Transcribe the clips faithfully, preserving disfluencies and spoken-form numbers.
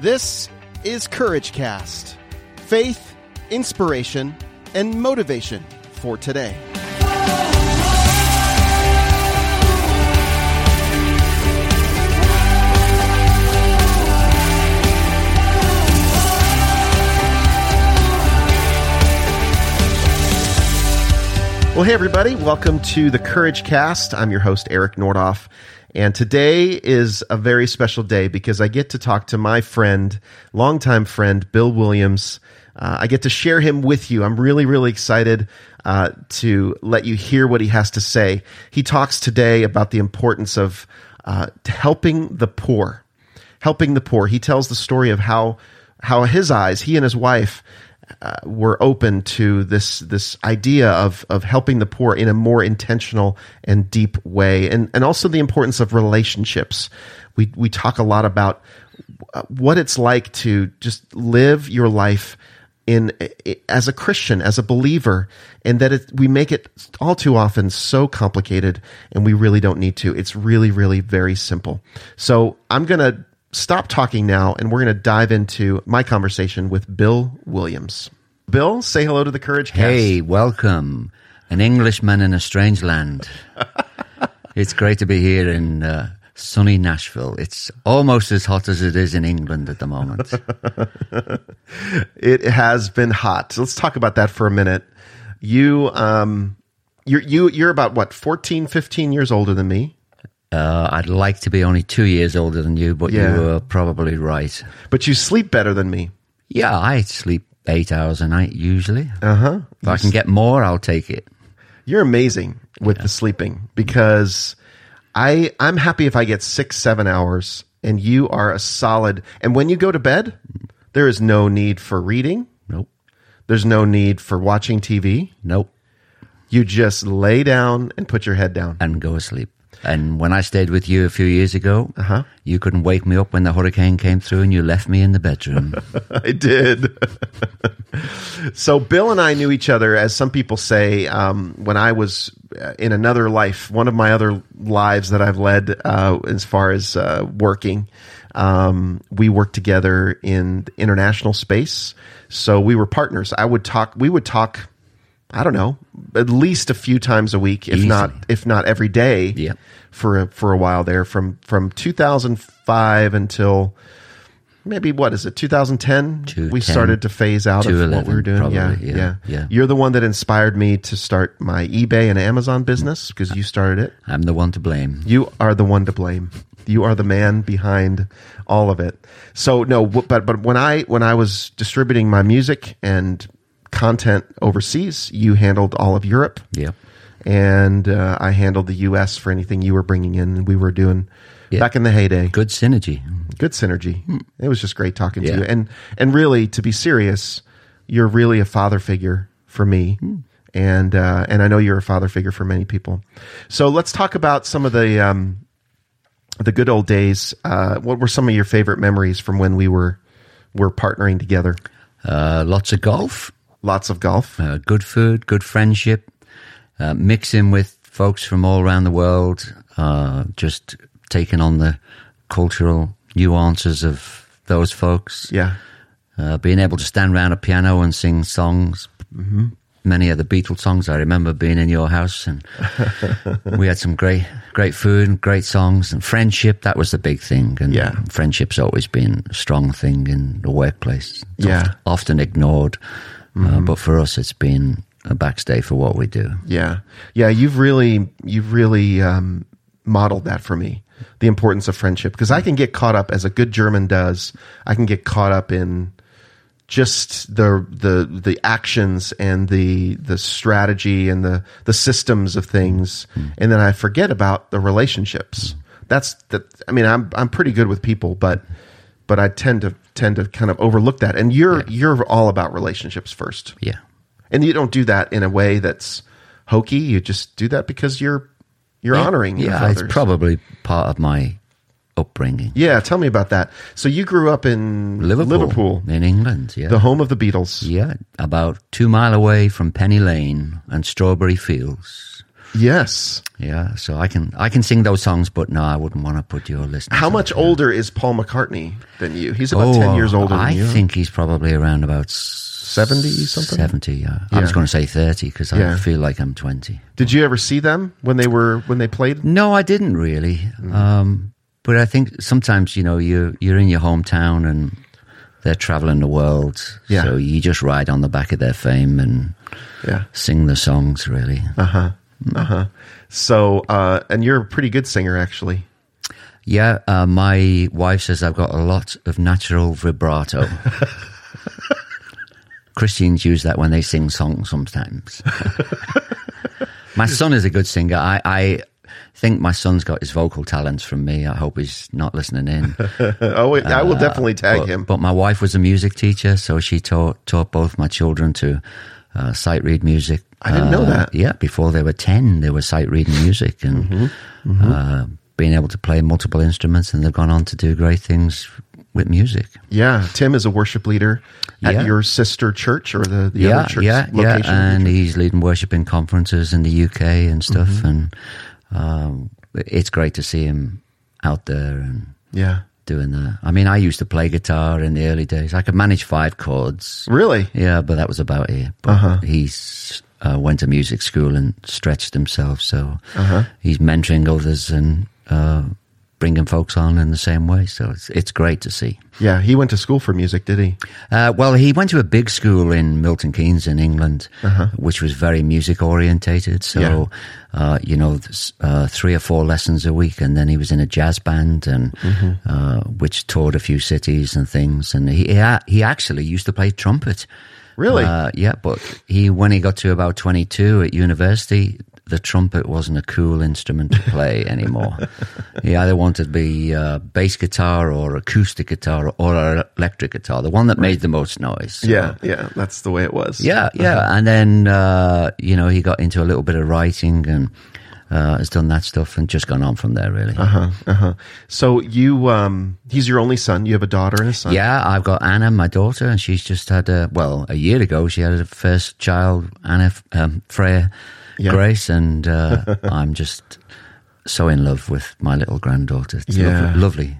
This is Courage Cast, faith, inspiration, and motivation for today. Well, hey, everybody. Welcome to the Courage Cast. I'm your host, Eric Nordoff. And today is a very special day because I get to talk to my friend, longtime friend, Bill Williams. Uh, I get to share him with you. I'm really, really excited uh, to let you hear what he has to say. He talks today about the importance of uh, helping the poor, helping the poor. He tells the story of how, how his eyes, he and his wife, Uh, were open to this this idea of of helping the poor in a more intentional and deep way, and and also the importance of relationships. We we talk a lot about what it's like to just live your life in as a Christian, as a believer, and that it, we make it all too often so complicated, and we really don't need to. It's really, really very simple. So I'm gonna stop talking now, and we're going to dive into my conversation with Bill Williams. Bill, say hello to the Courage Cast. Hey, welcome. An Englishman in a strange land. It's great to be here in uh, sunny Nashville. It's almost as hot as it is in England at the moment. It has been hot. Let's talk about that for a minute. You, um, you're, you, you're about, what, fourteen, fifteen years older than me? Uh, I'd like to be only two years older than you, but yeah. You were probably right. But you sleep better than me. Yeah, I sleep eight hours a night usually. Uh-huh. If you I can get more, I'll take it. You're amazing with yeah. the sleeping, because I, I'm happy if I get six, seven hours, and you are a solid. And when you go to bed, there is no need for reading. Nope. There's no need for watching T V. Nope. You just lay down and put your head down. And go to sleep. And when I stayed with you a few years ago, uh-huh. you couldn't wake me up when the hurricane came through and you left me in the bedroom. I did. So Bill and I knew each other, as some people say, um, when I was in another life, one of my other lives that I've led uh, as far as uh, working. Um, we worked together in the international space. So we were partners. I would talk, we would talk. I don't know, at least a few times a week, if Easy. not if not every day, yeah. for a, for a while there, from from two thousand five until maybe, what is it, two thousand ten? We started to phase out of what we were doing. Probably, yeah, yeah, yeah, yeah. You're the one that inspired me to start my eBay and Amazon business, because you started it. I'm the one to blame. You are the one to blame. You are the man behind all of it. So no, but but when I when I was distributing my music and content overseas, you handled all of Europe, yeah, and uh, I handled the U S for anything you were bringing in, and we were doing yeah. back in the heyday. Good synergy, good synergy. Hmm. It was just great talking yeah. to you, and and really, to be serious, you're really a father figure for me, hmm. and uh, and I know you're a father figure for many people. So let's talk about some of the um, the good old days. Uh, what were some of your favorite memories from when we were were partnering together? Uh, lots of golf. Lots of golf. Uh, good food, good friendship, uh, mixing with folks from all around the world, uh, just taking on the cultural nuances of those folks. Yeah. Uh, being able to stand around a piano and sing songs. Mm-hmm. Many of the Beatles songs. I remember being in your house, and we had some great great food and great songs and friendship. That was the big thing. And yeah. friendship's always been a strong thing in the workplace. It's yeah. often ignored. Mm-hmm. Uh, but for us, it's been a backstay for what we do. Yeah, yeah. You've really, you've really um, modeled that for me. The importance of friendship, because I can get caught up, as a good German does. I can get caught up in just the the the actions and the the strategy and the the systems of things, mm-hmm. and then I forget about the relationships. Mm-hmm. That's that. I mean, I'm I'm pretty good with people, but. But I tend to tend to kind of overlook that, and you're yeah. you're all about relationships first, yeah. And you don't do that in a way that's hokey. You just do that because you're you're yeah. honoring. Yeah, your it's probably part of my upbringing. Yeah, tell me about that. So you grew up in Liverpool, Liverpool in England, yeah, the home of the Beatles. Yeah, about two mile away from Penny Lane and Strawberry Fields. Yes. Yeah, so I can I can sing those songs, but no, I wouldn't want to put your listeners. How much older is Paul McCartney than you? He's about oh, ten years older than I you. I think he's probably around about seventy something. seventy, yeah. yeah. I was going to say thirty because yeah. I feel like I'm twenty. Did you ever see them when they were when they played? No, I didn't really. Mm-hmm. Um, but I think sometimes, you know, you you're in your hometown and they're traveling the world, yeah. so you just ride on the back of their fame and yeah. sing the songs, really. Uh-huh, uh-huh. So, uh, and you're a pretty good singer, actually. Yeah, uh, my wife says I've got a lot of natural vibrato. Christians use that when they sing songs sometimes. My son is a good singer. I... I I think my son's got his vocal talents from me. I hope he's not listening in. oh, I will uh, definitely tag but, him. But my wife was a music teacher, so she taught taught both my children to uh, sight read music. I didn't uh, know that. Yeah, before they were ten, they were sight reading music and mm-hmm. Mm-hmm. Uh, being able to play multiple instruments, and they've gone on to do great things with music. Yeah, Tim is a worship leader at yeah. your sister church or the, the yeah, other church yeah, location. Yeah, and he's leading worship in conferences in the U K and stuff, mm-hmm. and Um, it's great to see him out there and yeah. doing that. I mean, I used to play guitar in the early days. I could manage five chords. Really? Yeah, but that was about it. But uh-huh. he's uh, went to music school and stretched himself, so uh-huh. he's mentoring others and uh, bringing folks on in the same way. So it's it's great to see. Yeah, he went to school for music, did he? Uh, well, he went to a big school in Milton Keynes in England, uh-huh. which was very music orientated. So, yeah. uh, you know, uh, three or four lessons a week, and then he was in a jazz band, and mm-hmm. uh, which toured a few cities and things. And he he actually used to play trumpet. Really? Uh, yeah, but he when he got to about twenty-two at university, the trumpet wasn't a cool instrument to play anymore. He either wanted to be uh, bass guitar or acoustic guitar or electric guitar, the one that made the most noise. Yeah, so, yeah, that's the way it was. Yeah, yeah. Uh-huh. And then, uh, you know, he got into a little bit of writing and uh, has done that stuff and just gone on from there, really. Uh-huh, uh-huh. So you, um, he's your only son. You have a daughter and a son. Yeah, I've got Anna, my daughter, and she's just had, a, well, a year ago, she had her first child, Anna, um, Freya, Yeah. Grace, and uh, I'm just so in love with my little granddaughter. It's yeah. lovely, lovely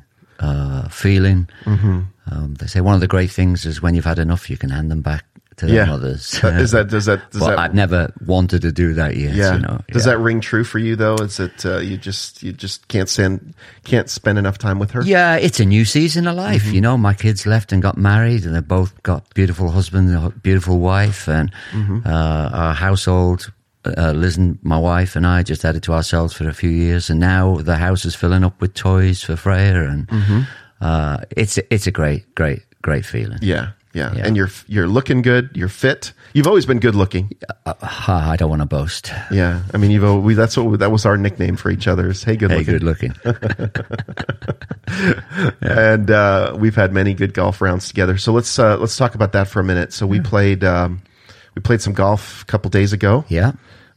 uh, feeling. Mm-hmm. Um, they say one of the great things is when you've had enough, you can hand them back to their yeah. mothers. Is that, does that, does but that, I've never wanted to do that yet. Yeah. You know? Does yeah. that ring true for you though? Is it uh, you just you just can't spend can't spend enough time with her? Yeah, it's a new season of life. Mm-hmm. You know, my kids left and got married, and they both got beautiful husband, and beautiful wife, and mm-hmm. uh, our household. Uh, Liz and my wife and I just had it to ourselves for a few years, and now the house is filling up with toys for Freya, and mm-hmm. uh, it's it's a great, great, great feeling. Yeah, yeah, yeah. And you're you're looking good. You're fit. You've always been good looking. Uh, I don't want to boast. Yeah, I mean, you've always, that's what that was our nickname for each other. Is hey, good looking. Hey, good looking. yeah. And uh, we've had many good golf rounds together. So let's uh, let's talk about that for a minute. So we yeah. played. Um, We played some golf a couple days ago. Yeah.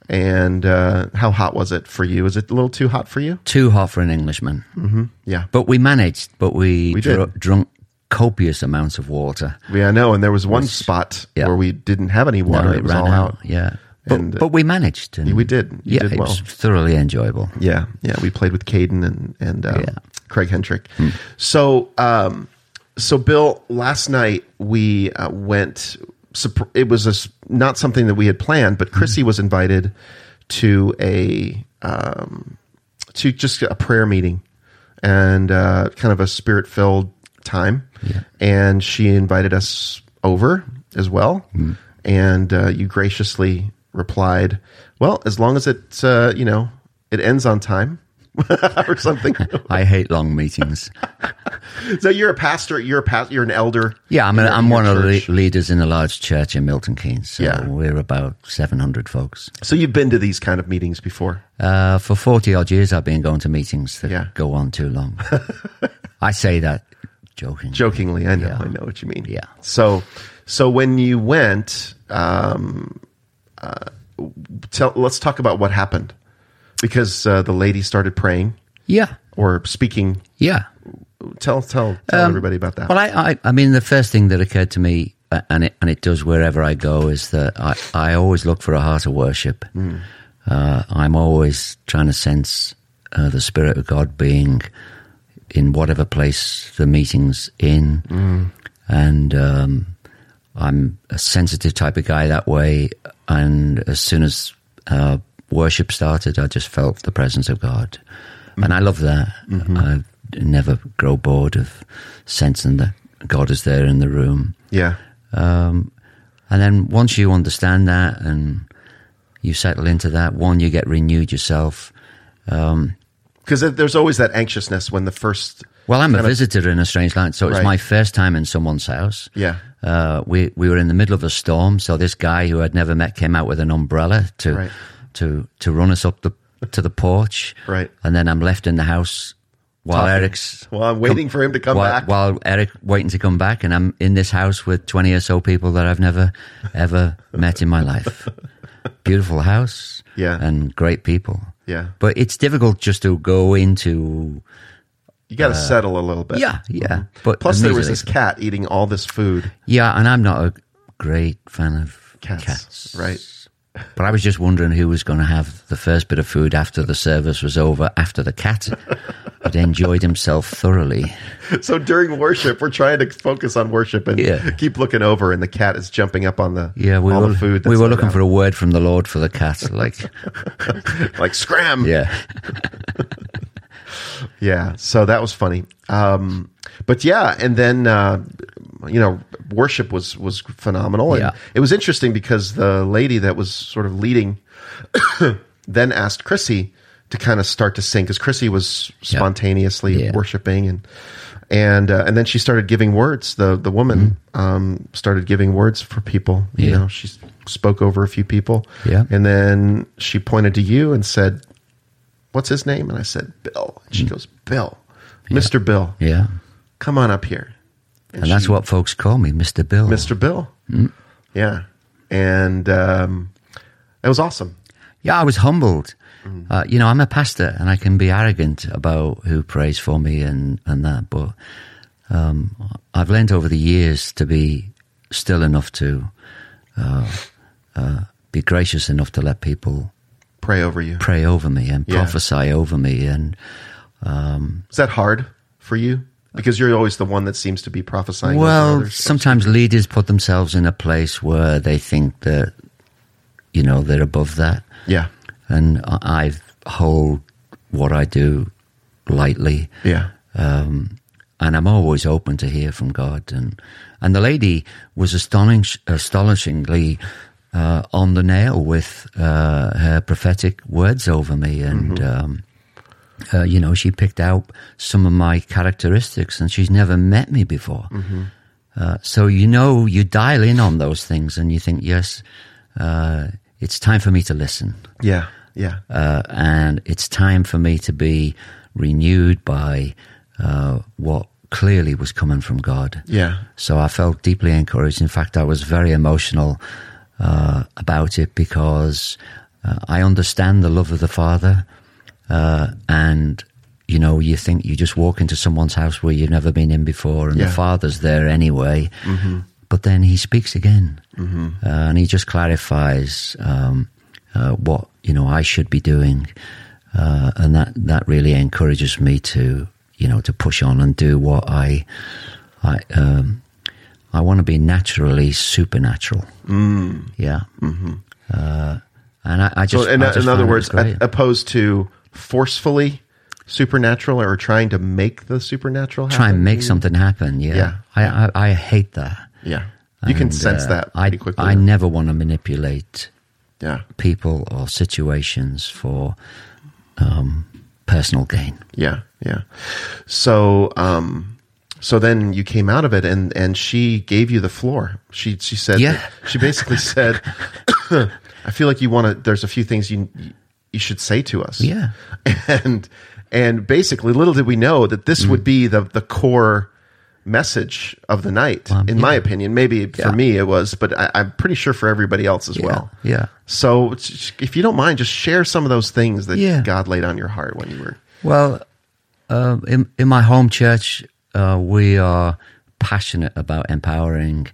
And uh, how hot was it for you? Was it a little too hot for you? Too hot for an Englishman. Mm-hmm. Yeah. But we managed, but we, we dr- drunk copious amounts of water. Yeah, I know. And there was one Which, spot yeah. where we didn't have any water. No, it, it was ran all out. out. Yeah. But, and, but we managed. And yeah, we did. You yeah, did well. It was thoroughly enjoyable. Yeah. Yeah. We played with Caden and, and um, yeah. Craig Hendrick. Hmm. So, um, so, Bill, last night we uh, went. It was a, not something that we had planned, but Chrissy was invited to a um, to just a prayer meeting and uh, kind of a spirit-filled time. Yeah. And she invited us over as well. Mm. And uh, you graciously replied, "Well, as long as it uh, you know it ends on time." or something. I hate long meetings. So you're a pastor. You're a pastor. You're an elder. Yeah, I'm. A, I'm one church. of the leaders in a large church in Milton Keynes. So yeah. we're about seven hundred folks. So you've been to these kind of meetings before? Uh, for forty odd years, I've been going to meetings that yeah. go on too long. I say that jokingly. Jokingly, I know. Yeah. I know what you mean. Yeah. So, so when you went, um, uh, tell. Let's talk about what happened. Because uh, the lady started praying, yeah, or speaking, yeah. Tell tell tell um, everybody about that. Well, I, I I mean the first thing that occurred to me, uh, and it and it does wherever I go, is that I, I always look for a heart of worship, mm. Uh, I'm always trying to sense uh, the Spirit of God being in whatever place the meeting's in. Mm. And um, I'm a sensitive type of guy that way. And as soon as uh, worship started, I just felt the presence of God. Mm. And I love that. Mm-hmm. I never grow bored of sensing that God is there in the room. Yeah. Um, and then once you understand that and you settle into that, one, you get renewed yourself. Um, because there's always that anxiousness when the first... Well, I'm a visitor of, in a strange land, so it's right. my first time in someone's house. Yeah. Uh, we we were in the middle of a storm, so this guy who I'd never met came out with an umbrella to right. to to run us up the to the porch. Right. And then I'm left in the house while Talking. Eric's... While I'm waiting com- for him to come while, back. While Eric waiting to come back, and I'm in this house with twenty or so people that I've never, ever met in my life. Beautiful house. Yeah. And great people. Yeah. But it's difficult just to go into... You got to uh, settle a little bit. Yeah, yeah. But plus there was this cat eating all this food. Yeah, and I'm not a great fan of cats. cats. Right. But I was just wondering who was going to have the first bit of food after the service was over, after the cat had enjoyed himself thoroughly. So during worship, we're trying to focus on worship and yeah. keep looking over, and the cat is jumping up on the, yeah, we all were, the food. That's we were looking out. for a word from the Lord for the cat. Like, like scram. Yeah. Yeah, so that was funny. Um, but yeah, and then, uh, you know, worship was, was phenomenal. And yeah. It was interesting because the lady that was sort of leading then asked Chrissy to kind of start to sing, because Chrissy was spontaneously yeah. worshiping. And and uh, and then she started giving words. The the woman mm-hmm. um, started giving words for people. Yeah. You know, she spoke over a few people. Yeah. And then she pointed to you and said, "What's his name?" And I said, "Bill." And she goes, "Bill, yeah. Mister Bill. Yeah. Come on up here." And, and that's she, what folks call me, Mister Bill. Mister Bill. Mm. Yeah. And um, it was awesome. Yeah, I was humbled. Mm. Uh, you know, I'm a pastor and I can be arrogant about who prays for me and, and that. But um, I've learned over the years to be still enough to uh, uh, be gracious enough to let people pray over you. Pray over me and yeah. prophesy over me. And um, is that hard for you? Because you're always the one that seems to be prophesying. Well, sometimes leaders put themselves in a place where they think that, you know, they're above that. Yeah. And I hold what I do lightly. Yeah. Um, and I'm always open to hear from God. And, and the lady was astonish, astonishingly... Uh, on the nail with uh, her prophetic words over me, and mm-hmm. um, uh, you know, she picked out some of my characteristics, and she's never met me before. Mm-hmm. Uh, so you know, you dial in on those things, and you think, yes, uh, it's time for me to listen. Yeah, yeah, uh, and it's time for me to be renewed by uh, what clearly was coming from God. Yeah. So I felt deeply encouraged. In fact, I was very emotional Uh, about it, because uh, I understand the love of the Father, uh, and you know, you think you just walk into someone's house where you've never been in before, and yeah. the Father's there anyway. Mm-hmm. But then He speaks again, mm-hmm. uh, and He just clarifies um, uh, what you know I should be doing, uh, and that that really encourages me to you know to push on and do what I I. Um, I want to be naturally supernatural. Mm. Yeah. Mm-hmm. Uh, and I, I just... So in, I just in other words, a, opposed to forcefully supernatural, or trying to make the supernatural happen? Try and make something happen, yeah. yeah. I, I, I hate that. Yeah. You and, can sense uh, that pretty quickly. I, I never want to manipulate yeah. people or situations for um, personal gain. Yeah, yeah. So... Um, So then you came out of it, and, and she gave you the floor. She she said, yeah. she basically said, "I feel like you want to. There's a few things you you should say to us." Yeah, and and basically, little did we know that this mm. would be the the core message of the night. Um, in yeah. my opinion, maybe yeah. for me it was, but I, I'm pretty sure for everybody else as yeah. well. Yeah. So if you don't mind, just share some of those things that yeah. God laid on your heart when you were well uh, in in my home church. Uh, we are passionate about empowering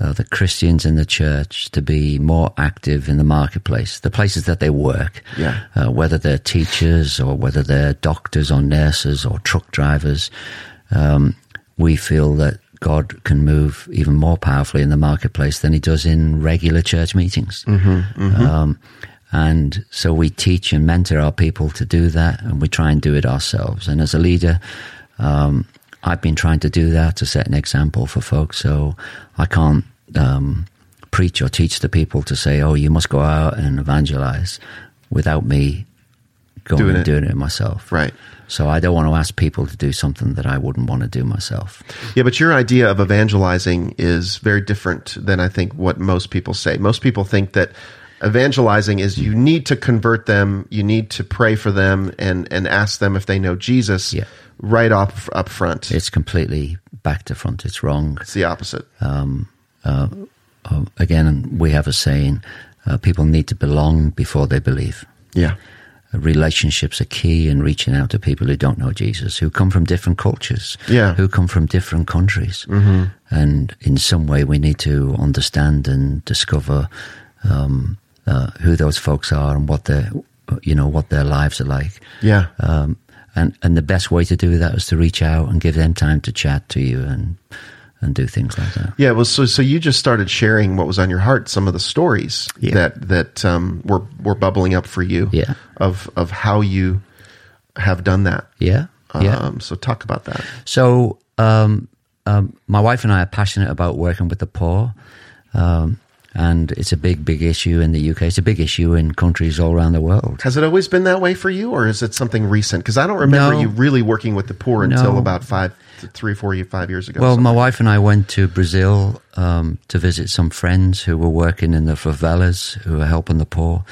uh, the Christians in the church to be more active in the marketplace, the places that they work, yeah. uh, whether they're teachers or whether they're doctors or nurses or truck drivers. Um, we feel that God can move even more powerfully in the marketplace than he does in regular church meetings. Mm-hmm, mm-hmm. Um, and so we teach and mentor our people to do that, and we try and do it ourselves. And as a leader, um, I've been trying to do that to set an example for folks. So I can't um, preach or teach the people to say, oh, you must go out and evangelize without me going doing and it. doing it myself. Right. So I don't want to ask people to do something that I wouldn't want to do myself. Yeah, but your idea of evangelizing is very different than I think what most people say. Most people think that evangelizing is you need to convert them, you need to pray for them, and, and ask them if they know Jesus yeah. right off up front. It's completely back to front. It's wrong. It's the opposite. Um, uh, uh, again, we have a saying, uh, people need to belong before they believe. Yeah. Relationships are key in reaching out to people who don't know Jesus, who come from different cultures, yeah. who come from different countries. Mm-hmm. And in some way, we need to understand and discover um, uh, who those folks are and what their, you know, what their lives are like. Yeah. Um, and, and the best way to do that is to reach out and give them time to chat to you and and do things like that. Yeah, well, so so you just started sharing what was on your heart, some of the stories yeah. that that um, were were bubbling up for you yeah. of of how you have done that. Yeah, um, yeah. So talk about that. So um, um, my wife and I are passionate about working with the poor, um, and it's a big, big issue in the U K. It's a big issue in countries all around the world. Has it always been that way for you, or is it something recent? Because I don't remember no, you really working with the poor until no. about five Three, four, five years ago. Well, somewhere. My wife and I went to Brazil um, to visit some friends who were working in the favelas, who were helping the poor,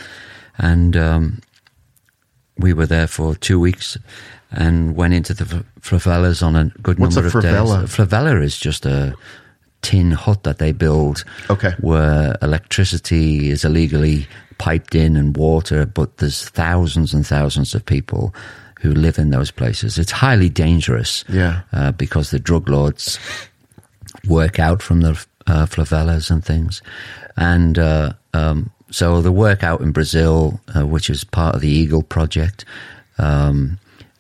and um, we were there for two weeks and went into the favelas on a good What's number a of favela? days. A favela is just a tin hut that they build, okay, where electricity is illegally piped in and water, but there's thousands and thousands of people who live in those places. It's highly dangerous yeah. uh, because the drug lords work out from the uh, favelas and things. And uh, um, so the work out in Brazil, uh, which is part of the Eagle Project, um,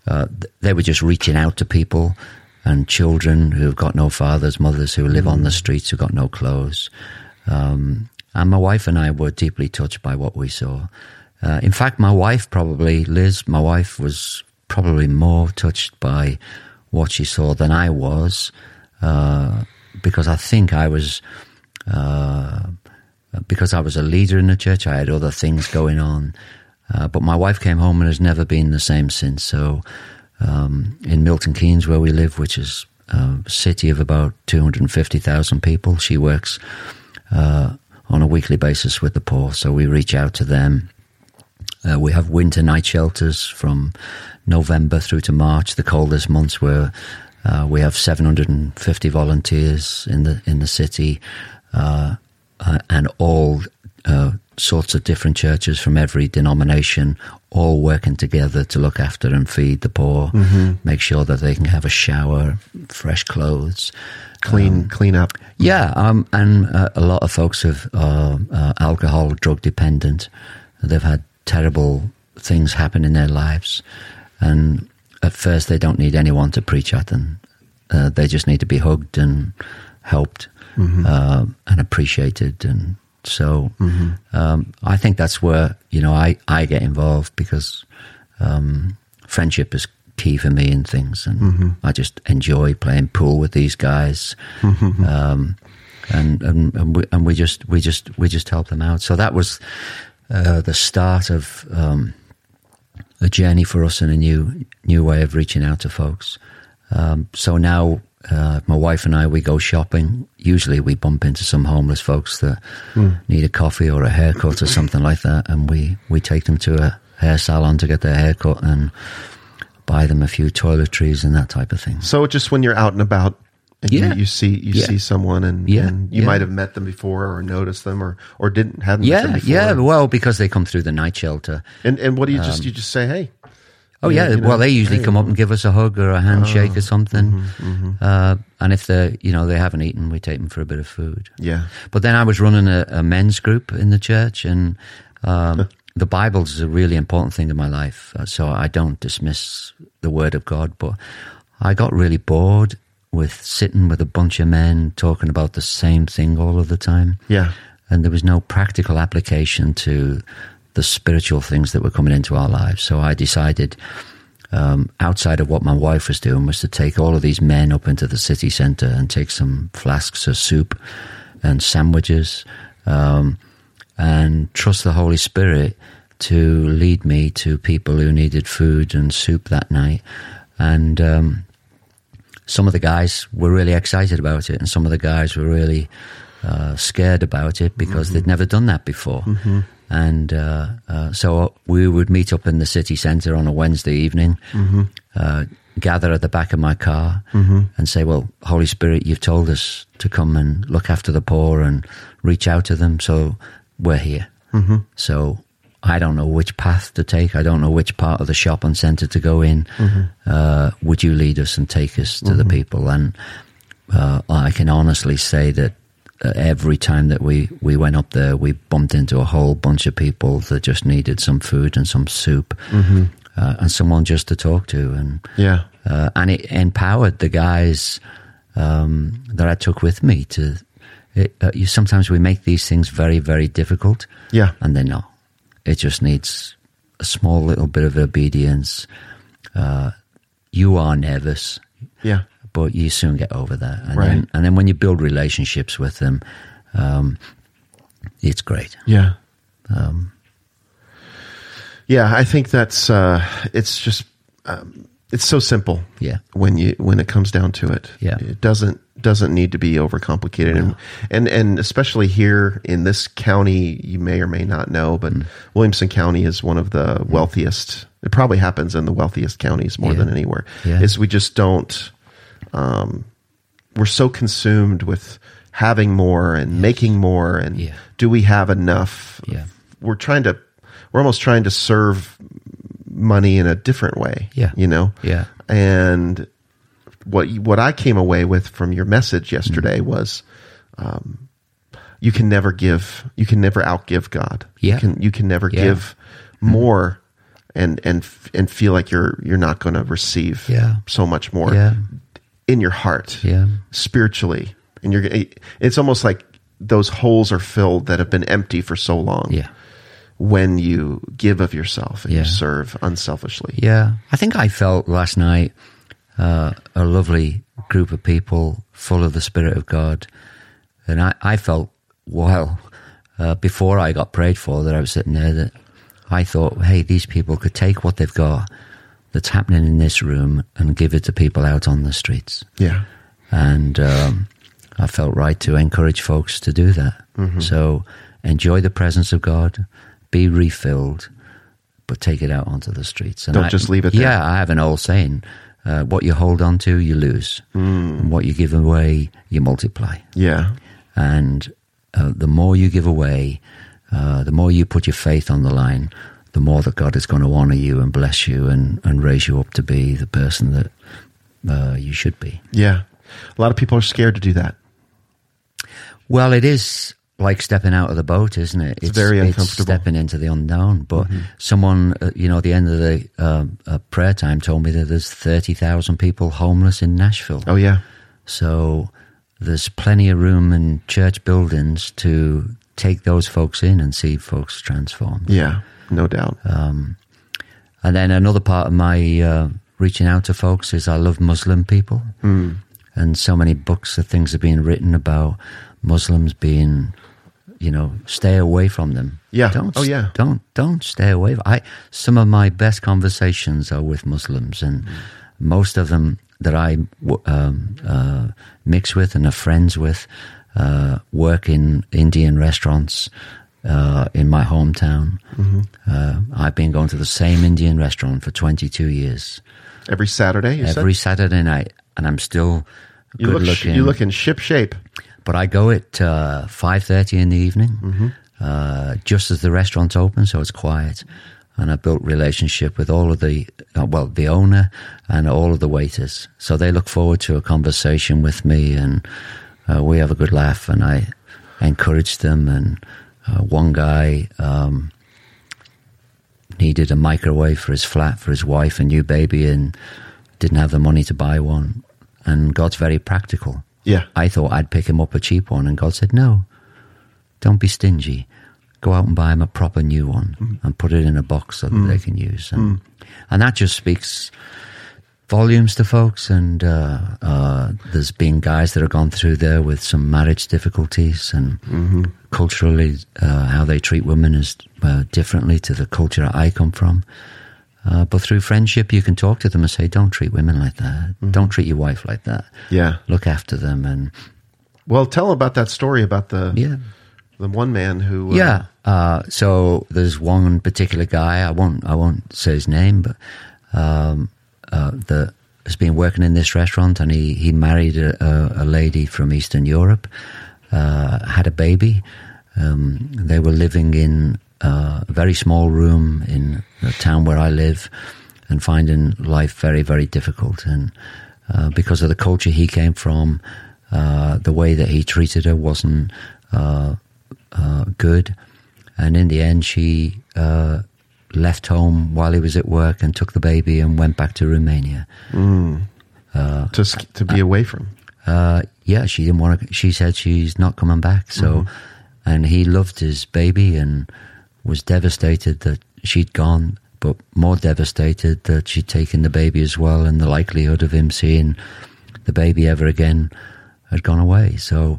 uh, they were just reaching out to people and children who've got no fathers, mothers who live mm. on the streets, who've got no clothes. Um, and my wife and I were deeply touched by what we saw. Uh, in fact, my wife probably, Liz, my wife was probably more touched by what she saw than I was, uh, because I think I was, uh, because I was a leader in the church, I had other things going on. Uh, but my wife came home and has never been the same since. So um, in Milton Keynes, where we live, which is a city of about two hundred fifty thousand people, she works uh, on a weekly basis with the poor. So we reach out to them. Uh, we have winter night shelters from November through to March, the coldest months, where uh, we have seven hundred fifty volunteers in the in the city, uh, uh, and all uh, sorts of different churches from every denomination, all working together to look after and feed the poor, mm-hmm. make sure that they can have a shower, fresh clothes, clean um, clean up. Yeah, um, and uh, a lot of folks have uh, uh, alcohol, drug dependent. They've had terrible things happen in their lives, and at first they don't need anyone to preach at them. Uh, they just need to be hugged and helped mm-hmm. uh, and appreciated. And so mm-hmm. um, I think that's where, you know, I, I get involved, because um, friendship is key for me in things, and mm-hmm. I just enjoy playing pool with these guys. Mm-hmm. Um, and and, and, we, and we just we just we just help them out. So that was Uh, the start of um, a journey for us and a new new way of reaching out to folks. Um, so now uh, my wife and I, we go shopping. Usually we bump into some homeless folks that mm. need a coffee or a haircut or something like that, and we, we take them to a hair salon to get their hair cut and buy them a few toiletries and that type of thing. So just when you're out and about, and yeah. you, you see you yeah. see someone, and, yeah. and you yeah. might have met them before or noticed them or, or didn't hadn't yeah. met them before. Yeah, well, because they come through the night shelter. And and what do you um, just you just say, hey? Oh, yeah. You know? Well, they usually come up and give us a hug or a handshake oh, or something. Mm-hmm, mm-hmm. Uh, and if they you know, they haven't eaten, we take them for a bit of food. Yeah. But then I was running a, a men's group in the church, and um, the Bible's is a really important thing in my life. So I don't dismiss the Word of God, but I got really bored with sitting with a bunch of men talking about the same thing all of the time. Yeah. And there was no practical application to the spiritual things that were coming into our lives. So I decided, um, outside of what my wife was doing, was to take all of these men up into the city centre and take some flasks of soup and sandwiches, um, and trust the Holy Spirit to lead me to people who needed food and soup that night. And um, some of the guys were really excited about it, and some of the guys were really uh, scared about it because mm-hmm. they'd never done that before. Mm-hmm. And uh, uh, so we would meet up in the city centre on a Wednesday evening, mm-hmm. uh, gather at the back of my car mm-hmm. and say, well, Holy Spirit, you've told us to come and look after the poor and reach out to them, so we're here. Mm-hmm. So I don't know which path to take. I don't know which part of the shop and centre to go in. Mm-hmm. Uh, would you lead us and take us to mm-hmm. the people? And uh, I can honestly say that Uh, every time that we, we went up there, we bumped into a whole bunch of people that just needed some food and some soup mm-hmm. uh, and someone just to talk to. And yeah, uh, and it empowered the guys um, that I took with me to... It, uh, you, sometimes we make these things very, very difficult. Yeah. And they're not. It just needs a small little bit of obedience. Uh, you are nervous. Yeah. But you soon get over that. And, right. then, and then when you build relationships with them, um, it's great. Yeah. Um, yeah, I think that's, uh, it's just, um, it's so simple. Yeah. When you, when it comes down to it. Yeah. It doesn't, doesn't need to be overcomplicated. No. And, and, and especially here in this county, you may or may not know, but mm. Williamson County is one of the wealthiest. It probably happens in the wealthiest counties more yeah. than anywhere. Yeah. Is we just don't. Um, we're so consumed with having more and yes. making more, and yeah. do we have enough? Yeah. We're trying to, we're almost trying to serve money in a different way. Yeah, you know. Yeah. And what you, what I came away with from your message yesterday mm-hmm. was, um, you can never give, you can never outgive God. Yeah. You can you can never yeah. give mm-hmm. more. And and and feel like you're you're not going to receive yeah. so much more. Yeah. In your heart, yeah. spiritually, and you're—it's almost like those holes are filled that have been empty for so long. Yeah, when you give of yourself and yeah. you serve unselfishly. Yeah, I think I felt last night uh, a lovely group of people full of the Spirit of God, and I, I felt well uh, before I got prayed for that I was sitting there that I thought, hey, these people could take what they've got that's happening in this room and give it to people out on the streets. Yeah. And um, I felt right to encourage folks to do that. Mm-hmm. So enjoy the presence of God, be refilled, but take it out onto the streets. And Don't I, just leave it there. Yeah, I have an old saying, uh, what you hold on to, you lose. Mm. And what you give away, you multiply. Yeah. And uh, the more you give away, uh, the more you put your faith on the line, the more that God is going to honor you and bless you and, and raise you up to be the person that uh, you should be. Yeah. A lot of people are scared to do that. Well, it is like stepping out of the boat, isn't it? It's, it's very uncomfortable. It's stepping into the unknown. But mm-hmm. someone, uh, you know, at the end of the uh, uh, prayer time told me that there's thirty thousand people homeless in Nashville. Oh, yeah. So there's plenty of room in church buildings to take those folks in and see folks transformed. Yeah. No doubt. Um, and then another part of my uh, reaching out to folks is I love Muslim people. Mm. And so many books and things are being written about Muslims being, you know, stay away from them. Yeah. Don't, oh, yeah. Don't, don't stay away. I, some of my best conversations are with Muslims, and mm. most of them that I um, uh, mix with and are friends with uh, work in Indian restaurants. Uh, in my hometown, mm-hmm. uh, I've been going to the same Indian restaurant for twenty-two years. Every Saturday, you every said? Saturday night, and I'm still you good look, looking. You look in ship shape. But I go at uh, five thirty in the evening, mm-hmm. uh, just as the restaurant's open, so it's quiet. and I built relationship with all of the, well, the owner and all of the waiters. So they look forward to a conversation with me, and uh, we have a good laugh, and I encourage them. And uh, one guy um, needed a microwave for his flat, for his wife, a new baby, and didn't have the money to buy one. And God's very practical. Yeah, I thought I'd pick him up a cheap one, and God said, no, don't be stingy. Go out and buy them a proper new one mm. and put it in a box so that mm. they can use. And, mm. and that just speaks volumes to folks. And uh, uh, there's been guys that have gone through there with some marriage difficulties, and mm-hmm. culturally uh, how they treat women is uh, differently to the culture I come from. Uh, but through friendship, you can talk to them and say, don't treat women like that. Mm-hmm. Don't treat your wife like that. Yeah. Look after them. And well, tell about that story about the... Yeah. The one man who... Uh, yeah. Uh, so there's one particular guy, I won't I won't say his name, but um, uh, that has been working in this restaurant, and he, he married a, a lady from Eastern Europe, uh, had a baby. Um, they were living in uh, a very small room in the town where I live, and finding life very, very difficult. And uh, because of the culture he came from, uh, the way that he treated her wasn't... Uh, Uh, good, and in the end she uh, left home while he was at work and took the baby and went back to Romania mm. uh, just to be uh, away from uh, yeah she didn't want to she said she's not coming back. So mm-hmm. and he loved his baby and was devastated that she'd gone, but more devastated that she'd taken the baby as well, and the likelihood of him seeing the baby ever again had gone away. So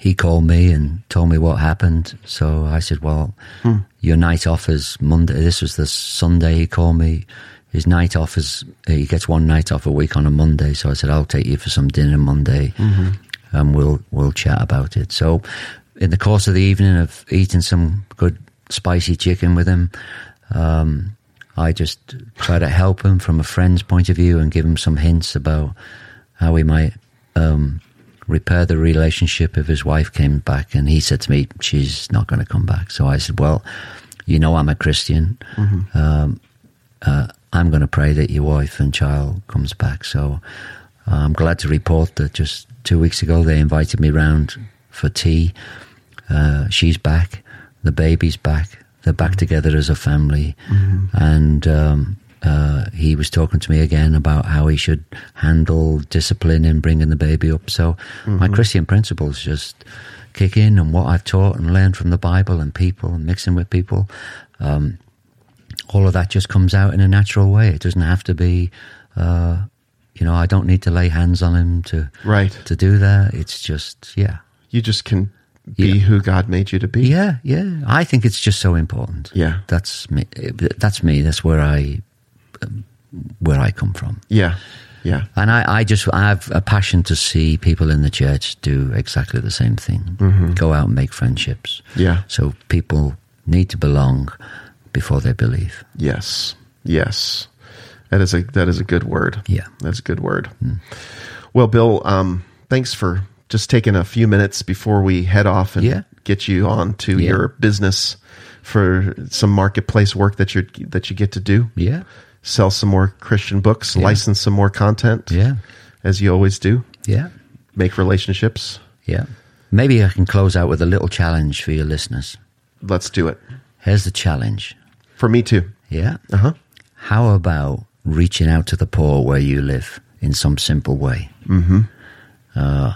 he called me and told me what happened. So I said, well, hmm. your night off is Monday. This was the Sunday he called me. His night off is, he gets one night off a week on a Monday. So I said, I'll take you for some dinner Monday mm-hmm. and we'll we'll chat about it. So in the course of the evening of eating some good spicy chicken with him, um, I just try to help him from a friend's point of view and give him some hints about how he might... Um, repair the relationship if his wife came back. And he said to me, she's not going to come back. So I said, well, you know, I'm a Christian. Mm-hmm. Um, uh, I'm going to pray that your wife and child comes back. So I'm glad to report that just two weeks ago, they invited me round for tea. Uh, she's back. The baby's back. They're back together as a family. Mm-hmm. And, um, Uh, he was talking to me again about how he should handle discipline in bringing the baby up. So mm-hmm. my Christian principles just kick in, and what I've taught and learned from the Bible and people and mixing with people, um, all of that just comes out in a natural way. It doesn't have to be, uh, you know, I don't need to lay hands on him to right. to do that. It's just, yeah. You just can be yeah. who God made you to be. Yeah, yeah. I think it's just so important. Yeah. That's me. That's me. That's where I... where I come from. Yeah, yeah. And I, I just, I have a passion to see people in the church do exactly the same thing. Mm-hmm. Go out and make friendships. Yeah. So people need to belong before they believe. Yes, yes. That is a, that is a good word. Yeah. That's a good word. Mm. Well, Bill, um, thanks for just taking a few minutes before we head off and yeah. get you on to yeah. your business for some marketplace work that you that you get to do. Yeah. Sell some more Christian books, yeah. license some more content, yeah, as you always do. Yeah. Make relationships. Yeah. Maybe I can close out with a little challenge for your listeners. Let's do it. Here's the challenge. For me too. Yeah. Uh-huh. How about reaching out to the poor where you live in some simple way? Mm-hmm. Uh,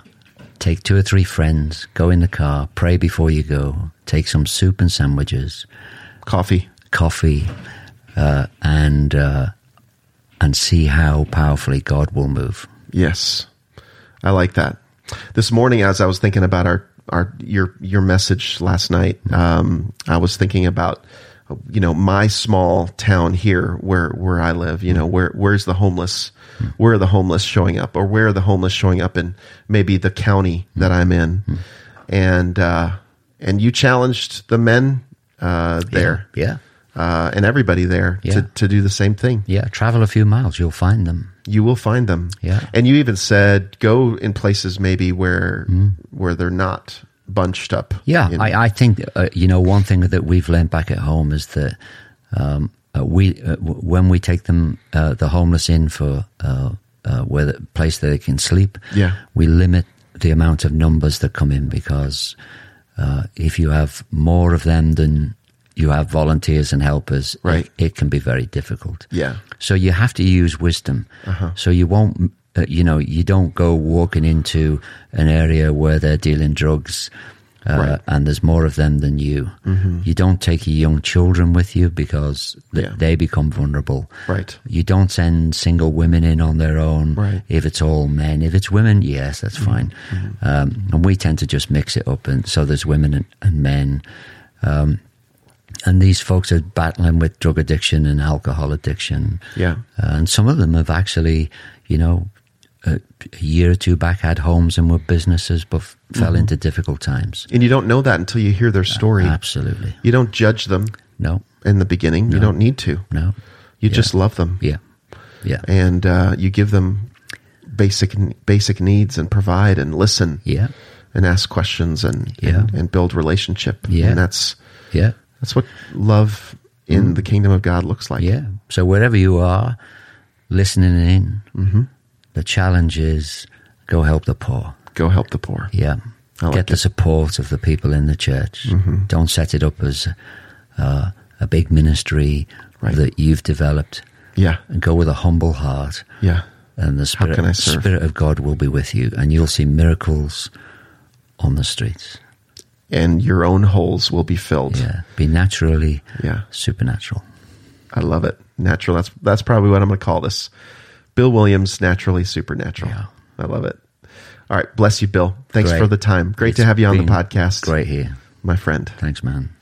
take two or three friends, go in the car, pray before you go, take some soup and sandwiches. Coffee. Coffee. Uh, and uh, and see how powerfully God will move. Yes, I like that. This morning, as I was thinking about our, our your your message last night, um, I was thinking about you know my small town here where where I live. You know where where's the homeless? Where are the homeless showing up, or where are the homeless showing up in maybe the county that I'm in? And uh, and you challenged the men uh, there, yeah. yeah. Uh, and everybody there yeah. to, to do the same thing. Yeah, travel a few miles, you'll find them. You will find them. Yeah, and you even said go in places maybe where mm. where they're not bunched up. Yeah, you know? I, I think uh, you know one thing that we've learned back at home is that Um, uh, we uh, w- when we take them uh, the homeless in for uh, uh, where the place that they can sleep, yeah. we limit the amount of numbers that come in, because uh, if you have more of them than you have volunteers and helpers, right. it, it can be very difficult. Yeah. So you have to use wisdom. Uh-huh. So you won't, uh, you know, you don't go walking into an area where they're dealing drugs uh, right. and there's more of them than you. Mm-hmm. You don't take your young children with you because th- yeah. they become vulnerable. Right. You don't send single women in on their own right. if it's all men. If it's women, yes, that's mm-hmm. fine. Mm-hmm. Um, and we tend to just mix it up. And so there's women and, and men. Um And these folks are battling with drug addiction and alcohol addiction. Yeah. Uh, and some of them have actually, you know, a, a year or two back had homes and were businesses, but f- fell mm-hmm. into difficult times. And you don't know that until you hear their story. Uh, absolutely. You don't judge them. No. In the beginning. No. You don't need to. No. You yeah. just love them. Yeah. Yeah. And uh, you give them basic basic needs and provide and listen. Yeah. And ask questions and, yeah. and, and build relationship. Yeah. And that's... yeah. That's what love in the kingdom of God looks like. Yeah. So wherever you are, listening in, mm-hmm. the challenge is go help the poor. Go help the poor. Yeah. I Get like the it. support of the people in the church. Mm-hmm. Don't set it up as uh, a big ministry right. that you've developed. Yeah. And go with a humble heart. Yeah. And the Spirit, How can I serve? Spirit of God will be with you, and you'll see miracles on the streets. And your own holes will be filled. Yeah, be naturally yeah. supernatural. I love it. Natural, that's that's probably what I'm going to call this. Bill Williams, Naturally Supernatural. Yeah. I love it. All right, bless you, Bill. Thanks great. for the time. Great it's to have you on the podcast. Great here. My friend. Thanks, man.